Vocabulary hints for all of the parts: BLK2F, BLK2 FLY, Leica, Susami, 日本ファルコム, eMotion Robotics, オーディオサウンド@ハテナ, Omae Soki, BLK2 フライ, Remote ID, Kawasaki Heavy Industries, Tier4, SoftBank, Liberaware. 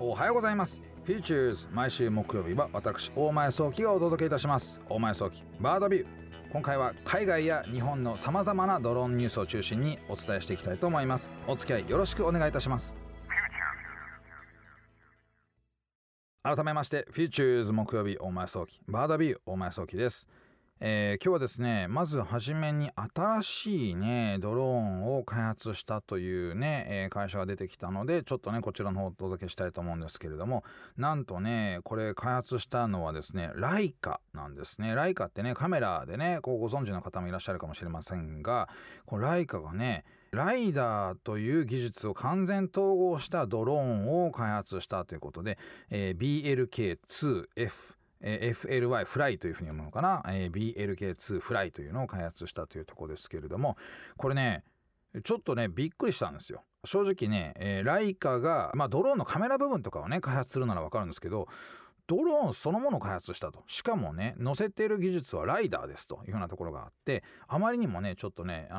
おはようございます。フューチューズ、毎週木曜日は私大前早期がお届けいたします。大前早期バードビュー、今回は海外や日本のさまざまなドローンニュースを中心にお伝えしていきたいと思います。お付き合いよろしくお願いいたします。改めましてフューチューズ木曜日大前早期バードビュー、大前早期です。今日はですね、まずはじめに新しいねドローンを開発したというね、会社が出てきたので、ちょっとねこちらの方をお届けしたいと思うんですけれども、なんとねこれ開発したのはですねライカなんですね。ライカってねカメラでねこうご存知の方もいらっしゃるかもしれませんが、このライカがねライダーという技術を完全統合したドローンを開発したということで、BLK2F FLY フライというふうに読むのかな、BLK2 フライというのを開発したというところですけれども、これねちょっとねびっくりしたんですよ。正直ね、ライカが、ドローンのカメラ部分とかをね開発するならわかるんですけど、ドローンそのものを開発したと、しかもね載せている技術はライダーですというようなところがあって、あまりにもねちょっとね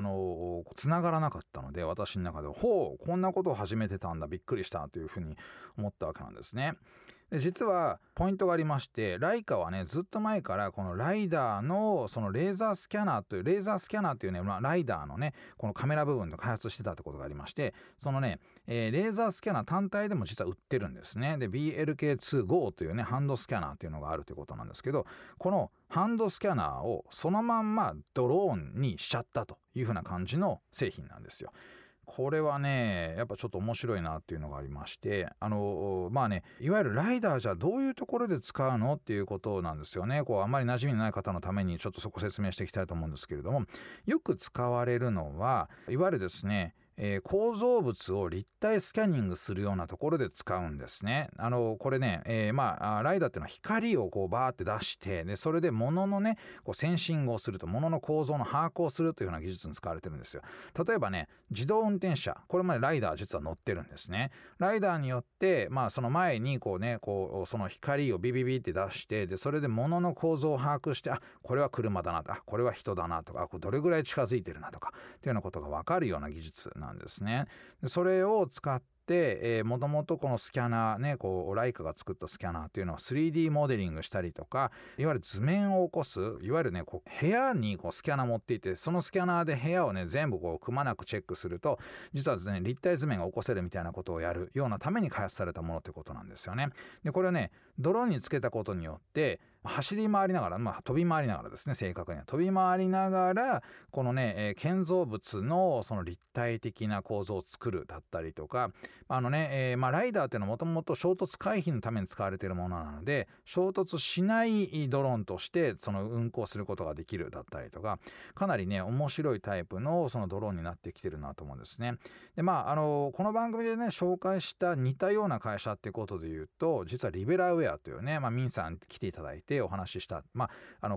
つながらなかったので、私の中でほうこんなことを始めてたんだ、びっくりしたというふうに思ったわけなんですね。で実はポイントがありまして、ライカはねずっと前からこのライダーのそのレーザースキャナーというね、ライダーのねこのカメラ部分の開発してたってことがありまして、そのね、レーザースキャナー単体でも実は売ってるんですね。で BLK2GO というねハンドスキャナーというのがあるということなんですけど、このハンドスキャナーをそのまんまドローンにしちゃったというふうな感じの製品なんですよ。これはねやっぱちょっと面白いなっていうのがありまして、いわゆるライダーじゃどういうところで使うのっていうことなんですよね。こうあんまり馴染みのない方のためにちょっとそこ説明していきたいと思うんですけれども、よく使われるのはいわゆるですね、構造物を立体スキャニングするようなところで使うんですね。これね、ライダーっていうのは光をこうバーって出して、でそれで物のねこうセンシングをすると、物の構造の把握をするというような技術に使われてるんですよ。例えばね自動運転車、これまでライダー実は乗ってるんですね。ライダーによってその前にこうねこうその光をビビビって出して、でそれで物の構造を把握して、あこれは車だなとか、これは人だなとか、これどれぐらい近づいてるなとかっていうようなことが分かるような技術なんですね。それを使ってもともとこのスキャナーね、こうライカが作ったスキャナーというのは 3D モデリングしたりとか、いわゆる図面を起こす、いわゆるねこう部屋にこうスキャナー持っていて、そのスキャナーで部屋をね全部こうくまなくチェックすると、実はですね立体図面が起こせるみたいなことをやるようなために開発されたものということなんですよね。でこれをねドローンにつけたことによって、走り回りながら、飛び回りながらですね、正確には飛び回りながらこのね、建造物のその立体的な構造を作るだったりとか、ライダーっていうのはもともと衝突回避のために使われているものなので、衝突しないドローンとしてその運行することができるだったりとか、かなりね面白いタイプのそのドローンになってきてるなと思うんですね。でこの番組でね紹介した似たような会社っていうことでいうと、実はリベラウェアというね、ミンさん来ていただいてお話しした、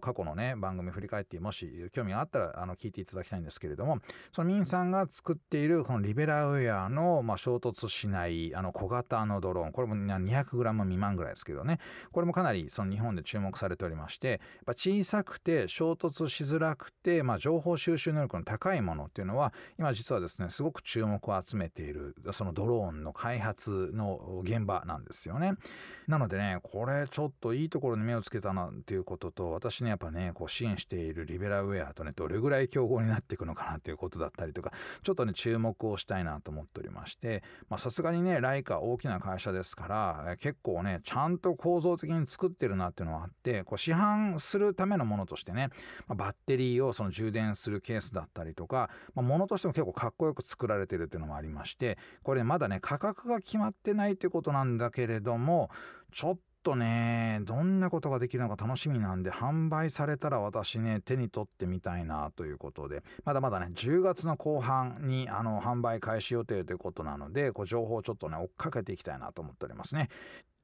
過去のね番組振り返って、もし興味があったら聞いていただきたいんですけれども、そのミンさんが作っているこのリベラウェアの、衝突しない小型のドローン、これも 200g 未満ぐらいですけどね、これもかなりその日本で注目されておりまして、やっぱ小さくて衝突しづらくて、情報収集能力の高いものっていうのは今実はですねすごく注目を集めている、そのドローンの開発の現場なんですよね。なのでねこれちょっといいところに目をつけたということと、私ねやっぱねこう支援しているリベラウェアとねどれぐらい競合になっていくのかなということだったりとか、ちょっとね注目をしたいなと思っておりまして、さすがにねライカ大きな会社ですから結構ねちゃんと構造的に作ってるなっていうのはあって、こう市販するためのものとしてね、バッテリーをその充電するケースだったりとか、ものとしても結構かっこよく作られてるっていうのもありまして、これまだね価格が決まってないということなんだけれども、ちょっとどんなことができるのか楽しみなんで、販売されたら私ね手に取ってみたいなということで、まだまだね10月の後半に販売開始予定ということなので、情報をちょっとね追っかけていきたいなと思っておりますね。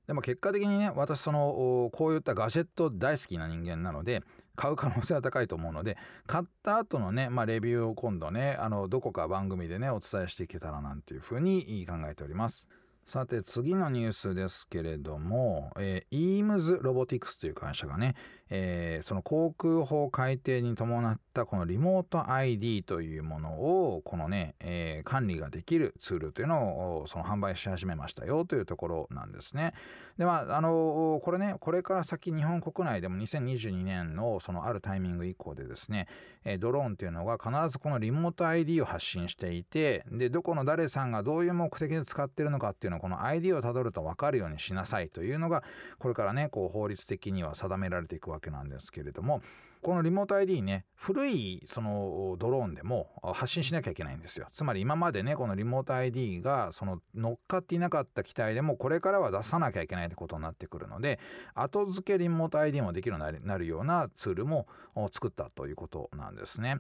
でも結果的にね私こういったガジェット大好きな人間なので、買う可能性は高いと思うので、買った後のね、レビューを今度ねどこか番組でねお伝えしていけたらなんていうふうに考えております。さて次のニュースですけれども、イームズロボティクスという会社がね、その航空法改定に伴ったこのリモート ID というものをこのね、管理ができるツールというのをその販売し始めましたよというところなんですね。でこれね、これから先日本国内でも2022年のそのあるタイミング以降でですね、ドローンというのが必ずこのリモート ID を発信していて、でどこの誰さんがどういう目的で使っているのかっていうのこの ID をたどると分かるようにしなさいというのがこれからねこう法律的には定められていくわけなんですけれども、このリモート ID ね、古いそのドローンでも発信しなきゃいけないんですよ。つまり今までねこのリモート ID がその乗っかっていなかった機体でもこれからは出さなきゃいけないってことになってくるので、後付けリモート ID もできるようになるようなツールも作ったということなんですね。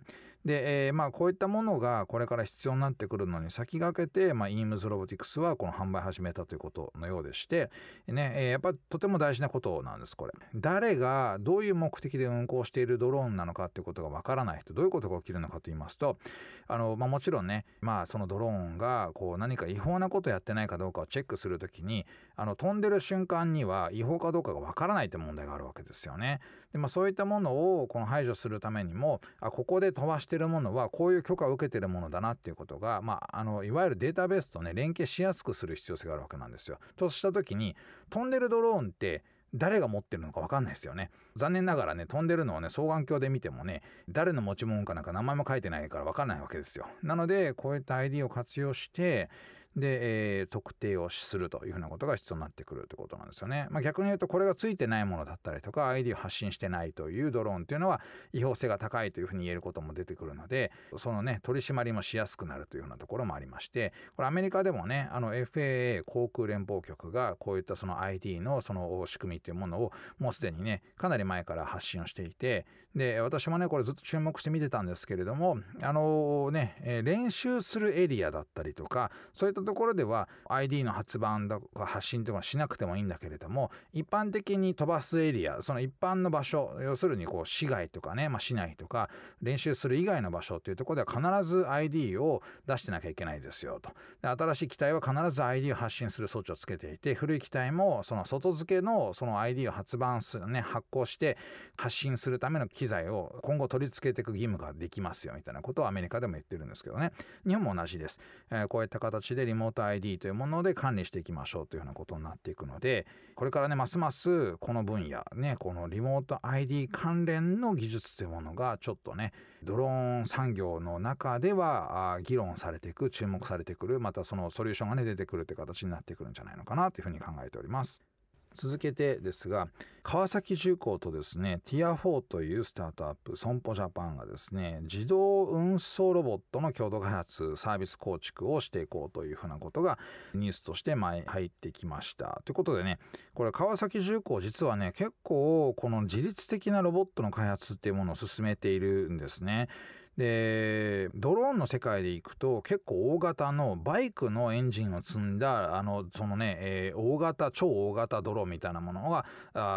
で、こういったものがこれから必要になってくるのに先駆けて、イームズロボティクスはこの販売始めたということのようでして、やっぱりとても大事なことなんです。これ誰がどういう目的で運航しているドローンなのかということがわからないとどういうことが起きるのかと言いますと、もちろんね、そのドローンがこう何か違法なことをやってないかどうかをチェックするときに飛んでる瞬間には違法かどうかがわからないという問題があるわけですよね。で、そういったものをこの排除するためにもここで飛ばしているものはこういう許可を受けているものだなということが、いわゆるデータベースと、連携しやすくする必要性があるわけなんですよ。としたときに飛んでるドローンって誰が持ってるのか分かんないですよね。残念ながらね、飛んでるのをね双眼鏡で見てもね、誰の持ち物かなんか名前も書いてないから分かんないわけですよ。なのでこういった ID を活用してで、特定をするというふうなことが必要になってくるということなんですよね。逆に言うとこれがついてないものだったりとか ID を発信してないというドローンというのは違法性が高いというふうに言えることも出てくるので、そのね取り締まりもしやすくなるというようなところもありまして、これアメリカでもねFAA 航空連邦局がこういったその ID のその仕組みというものをもうすでにねかなり前から発信をしていて、で私もねこれずっと注目して見てたんですけれども、練習するエリアだったりとかそういったところでは ID の発売とか発信とかしなくてもいいんだけれども、一般的に飛ばすエリア、その一般の場所、要するにこう市外とかね、市内とか練習する以外の場所っていうところでは必ず ID を出してなきゃいけないですよと。で新しい機体は必ず ID を発信する装置をつけていて、古い機体もその外付けのその ID を発売するね発行して発信するための機材を今後取り付けていく義務ができますよみたいなことをアメリカでも言ってるんですけどね、日本も同じです。こういった形でリモート ID というもので管理していきましょうというようなことになっていくので、これからねますますこの分野ね、このリモート ID 関連の技術というものがちょっとねドローン産業の中では議論されていく、注目されてくる、またそのソリューションがね出てくるという形になってくるんじゃないのかなというふうに考えております。続けてですが、川崎重工とですねティア4というスタートアップ損保ジャパンがですね自動運送ロボットの共同開発サービス構築をしていこうというふうなことがニュースとして前入ってきましたということでね、これ川崎重工実はね結構この自律的なロボットの開発っていうものを進めているんですね。でドローンの世界でいくと結構大型のバイクのエンジンを積んだ大型超大型ドローンみたいなものが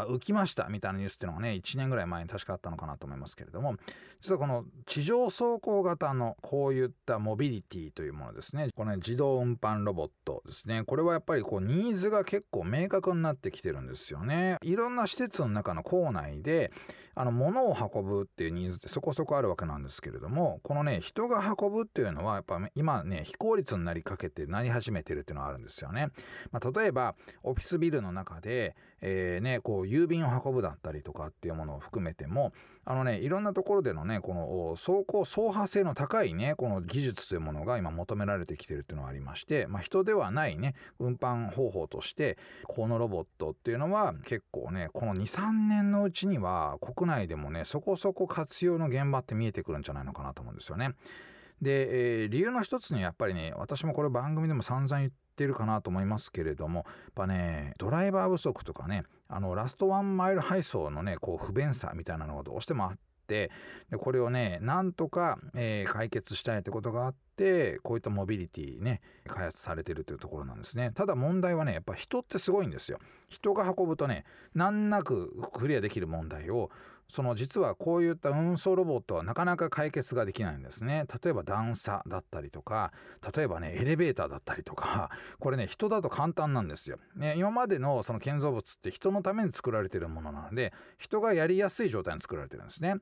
浮きましたみたいなニュースっていうのがね1年ぐらい前に確かあったのかなと思いますけれども、実はこの地上走行型のこういったモビリティというものですね、この自動運搬ロボットですね、これはやっぱりこうニーズが結構明確になってきてるんですよね。いろんな施設の中の構内で物を運ぶっていうニーズってそこそこあるわけなんですけれども、このね人が運ぶっていうのはやっぱ今ね非効率になりかけてなり始めてるっていうのはあるんですよね。例えばオフィスビルの中で、こう郵便を運ぶだったりとかっていうものを含めてもいろんなところでのねこの走破性の高いねこの技術というものが今求められてきてるっていうのがありまして、人ではないね運搬方法としてこのロボットっていうのは結構ねこの 2,3 年のうちには国内でもねそこそこ活用の現場って見えてくるんじゃないのかなと思うんですよね。で、理由の一つにやっぱりね私もこれ番組でも散々言ってるかなと思いますけれども、やっぱねドライバー不足とかねラストワンマイル配送のねこう不便さみたいなのがどうしてもあってでこれをねなんとか、解決したいってことがあってこういったモビリティね開発されてるというところなんですね。ただ問題はねやっぱ人ってすごいんですよ。人が運ぶとね難なくクリアできる問題をその実はこういった運送ロボットはなかなか解決ができないんですね。例えば段差だったりとか、例えばねエレベーターだったりとか、これね人だと簡単なんですよ、ね、今までのその建造物って人のために作られているものなので人がやりやすい状態に作られてるんですね。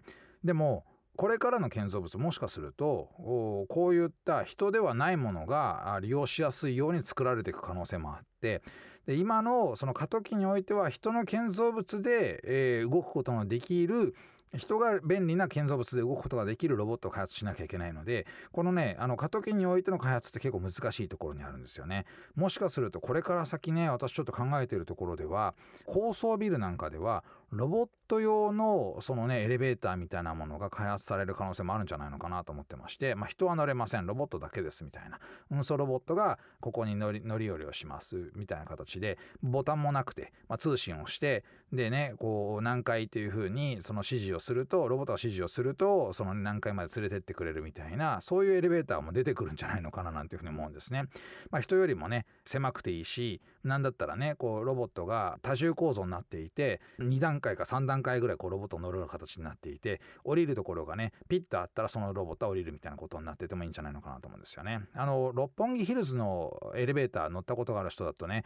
でもこれからの建造物もしかするとこういった人ではないものが利用しやすいように作られていく可能性もあって、で今のその過渡期においては人の建造物で、動くことのできる人が便利な建造物で動くことができるロボットを開発しなきゃいけないので、このね過渡期においての開発って結構難しいところにあるんですよね。もしかするとこれから先ね私ちょっと考えているところでは高層ビルなんかではロボット用のそのねエレベーターみたいなものが開発される可能性もあるんじゃないのかなと思ってまして、まあ、人は乗れませんロボットだけですみたいな、運送ロボットがここに乗り降りをしますみたいな形でボタンもなくて、まあ、通信をしてでねこう何階というふうにその指示をするとロボットが指示をするとその何階まで連れてってくれるみたいな、そういうエレベーターも出てくるんじゃないのかななんていうふうに思うんですね。まあ、人よりもね狭くていいし、なんだったらねこうロボットが多重構造になっていて2段階か3段階ぐらいこうロボット乗るような形になっていて、降りるところがねピッとあったらそのロボットは降りるみたいなことになっててもいいんじゃないのかなと思うんですよね。六本木ヒルズのエレベーター乗ったことがある人だとね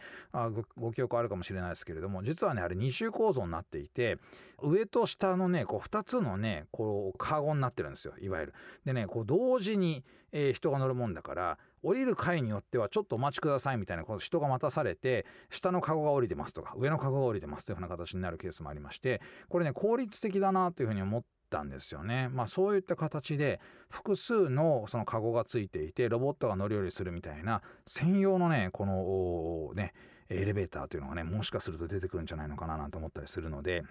ご記憶あるかもしれないですけれども、実はねあれ二重構造になっていて上と下のねこう2つのねこうカーゴになってるんですよ、いわゆる。でねこう同時に、人が乗るもんだから降りる階によってはちょっとお待ちくださいみたいなこと人が待たされて下のカゴが降りてますとか上のカゴが降りてますというふうな形になるケースもありまして、これね効率的だなというふうに思ったんですよね。まあそういった形で複数のそのカゴがついていてロボットが乗り降りするみたいな専用のねこのねエレベーターというのがねもしかすると出てくるんじゃないのかななんて思ったりするので。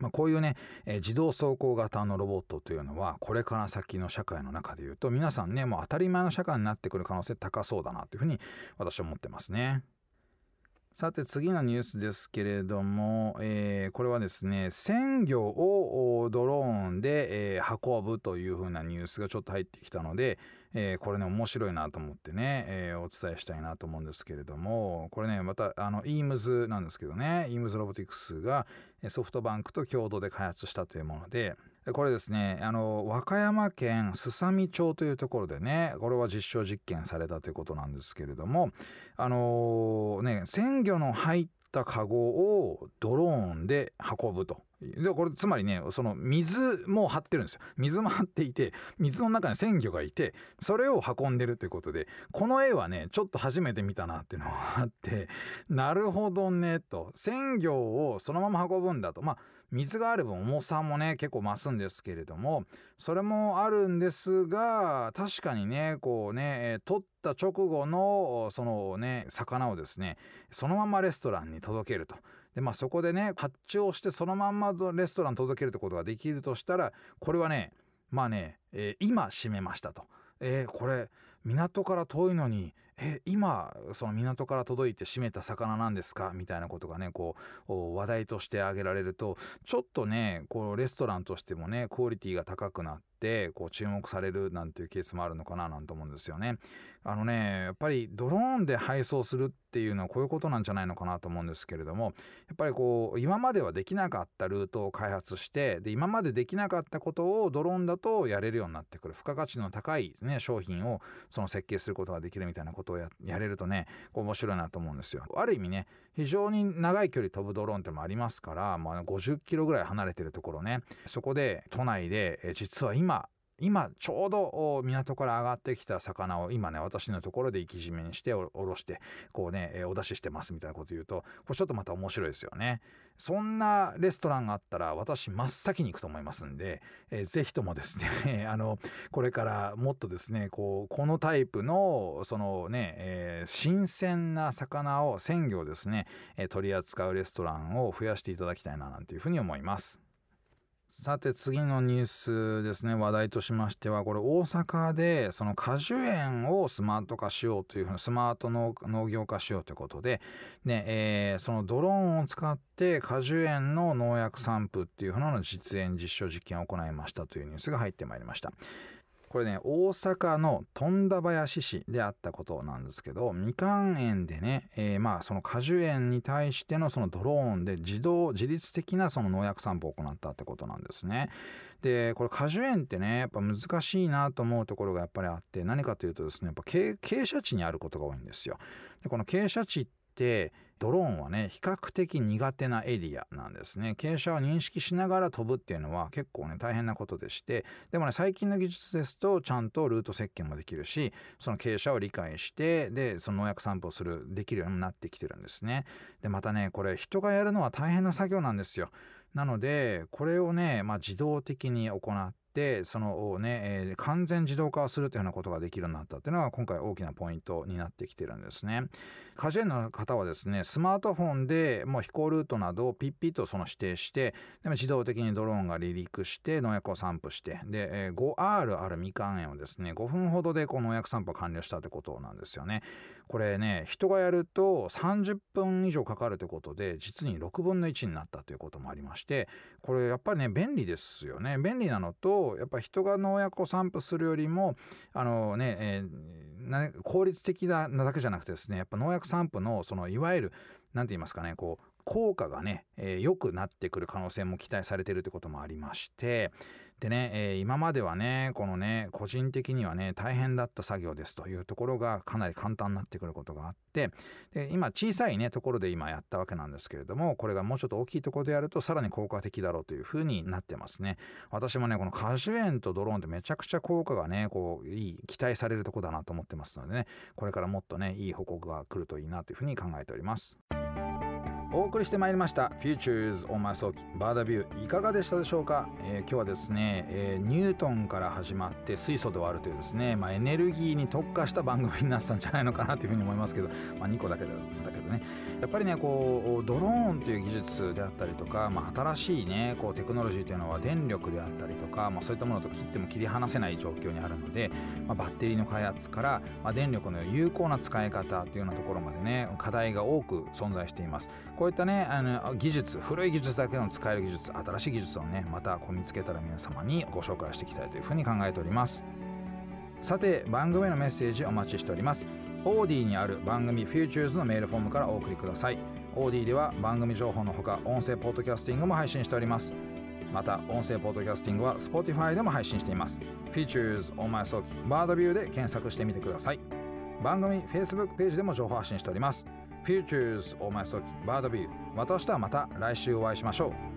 まあ、こういうね、自動走行型のロボットというのはこれから先の社会の中でいうと皆さんねもう当たり前の社会になってくる可能性高そうだなというふうに私は思ってますね。さて次のニュースですけれども、これはですね鮮魚をドローンで、運ぶというふうなニュースがちょっと入ってきたので、これね面白いなと思ってね、お伝えしたいなと思うんですけれども、これねまたイームズなんですけどね、イームズロボティクスがソフトバンクと共同で開発したというもので、これですね和歌山県すさみ町というところでねこれは実証実験されたということなんですけれども、鮮魚の入ったカゴをドローンで運ぶと。でこれつまりねその水も張ってるんですよ。水も張っていて水の中に鮮魚がいてそれを運んでるということで、この絵はねちょっと初めて見たなっていうのがあって、なるほどねと、鮮魚をそのまま運ぶんだと。まあ水がある分重さもね結構増すんですけれども、それもあるんですが確かにねこうね取った直後のそのね魚をですねそのままレストランに届けると。でまあそこでね発注をしてそのまんまレストランに届けるってことができるとしたら、これはねまあね、今閉めましたと。これ港から遠いのに今その港から届いて閉めた魚なんですかみたいなことがねこう話題として挙げられると、ちょっとねこうレストランとしてもねクオリティが高くなってこう注目されるなんていうケースもあるのかななんて思うんですよね。やっぱりドローンで配送するっていうのはこういうことなんじゃないのかなと思うんですけれども、やっぱりこう今まではできなかったルートを開発して、で今までできなかったことをドローンだとやれるようになってくる、付加価値の高い、ね、商品をその設計することができるみたいなことを やれるとね面白いなと思うんですよ。ある意味ね非常に長い距離飛ぶドローンってのもありますから、まあ、50キロぐらい離れてるところね、そこで都内で実は今ちょうど港から上がってきた魚を今ね私のところで生き締めにしておろしてこうねお出ししてますみたいなこと言うと、これちょっとまた面白いですよね。そんなレストランがあったら私真っ先に行くと思いますんで、ぜひともですねこれからもっとですねこのタイプのそのね、新鮮な魚を鮮魚をですね取り扱うレストランを増やしていただきたいななんていうふうに思います。さて次のニュースですね、話題としましてはこれ大阪でその果樹園をスマート化しようというふうにスマート農業化しようということで、ねそのドローンを使って果樹園の農薬散布っていうふうなの実証実験を行いましたというニュースが入ってまいりました。これね、大阪の富田林市であったことなんですけど、みかん園でね、まあその果樹園に対してのそのドローンで自律的なその農薬散布を行ったってことなんですね。で、これ果樹園ってね、やっぱ難しいなと思うところがやっぱりあって、何かというとですね、やっぱ傾斜地にあることが多いんですよ。で、この傾斜地ってドローンはね、比較的苦手なエリアなんですね。傾斜を認識しながら飛ぶっていうのは結構ね、大変なことでして、でもね、最近の技術ですとちゃんとルート設計もできるし、その傾斜を理解して、でその農薬散布をできるようになってきてるんですね。でまたね、これ人がやるのは大変な作業なんですよ。なのでこれをね、まあ、自動的に行ってでそのね、完全自動化をするというようなことができるようになったというのが今回大きなポイントになってきてるんですね。果樹園の方はですね、スマートフォンでもう飛行ルートなどをピッピッとその指定して、で自動的にドローンが離陸して農薬を散布して、で 5R あるみかん園をですね、5分ほどでこの農薬散布を完了したということなんですよね。これね、人がやると30分以上かかるということで、実に6分の1になったということもありまして、これやっぱりね、便利ですよね。便利なのと、やっぱ人が農薬を散布するよりも効率的なだけじゃなくてですね、やっぱ農薬散布のそのいわゆる何て言いますかね、こう効果がね、良くなってくる可能性も期待されているということもありまして、でね、今まではね、このね、個人的にはね、大変だった作業ですというところがかなり簡単になってくることがあって、で今小さいねところで今やったわけなんですけれども、これがもうちょっと大きいところでやるとさらに効果的だろうというふうになってますね。私もね、この果樹園とドローンってめちゃくちゃ効果がね、こういい期待されるところだなと思ってますのでね、これからもっとね、いい報告が来るといいなというふうに考えております。お送りしてまいりましたフューチューズOmae Sokiバードビュー、いかがでしたでしょうか。今日はですね、ニュートンから始まって水素で終わるというですね、まあ、エネルギーに特化した番組になってたんじゃないのかなというふうに思いますけど、まあ、2個だけどね、やっぱりね、こうドローンという技術であったりとか、まあ、新しいね、こうテクノロジーというのは電力であったりとか、まあ、そういったものと切っても切り離せない状況にあるので、まあ、バッテリーの開発から、まあ、電力の有効な使い方というようなところまでね、課題が多く存在しています。こういったね、技術、古い技術だけでも使える技術、新しい技術をね、またこう見つけたら皆様にご紹介していきたいというふうに考えております。さて、番組へのメッセージお待ちしております。 OD にある番組フューチューズのメールフォームからお送りください。 OD では番組情報のほか音声ポッドキャスティングも配信しております。また音声ポッドキャスティングは Spotify でも配信しています。フューチューズOmae Sokiバードビューで検索してみてください。番組 Facebook ページでも情報発信しております。フューチューズOmae Sokiバードビュー、私とはまた来週お会いしましょう。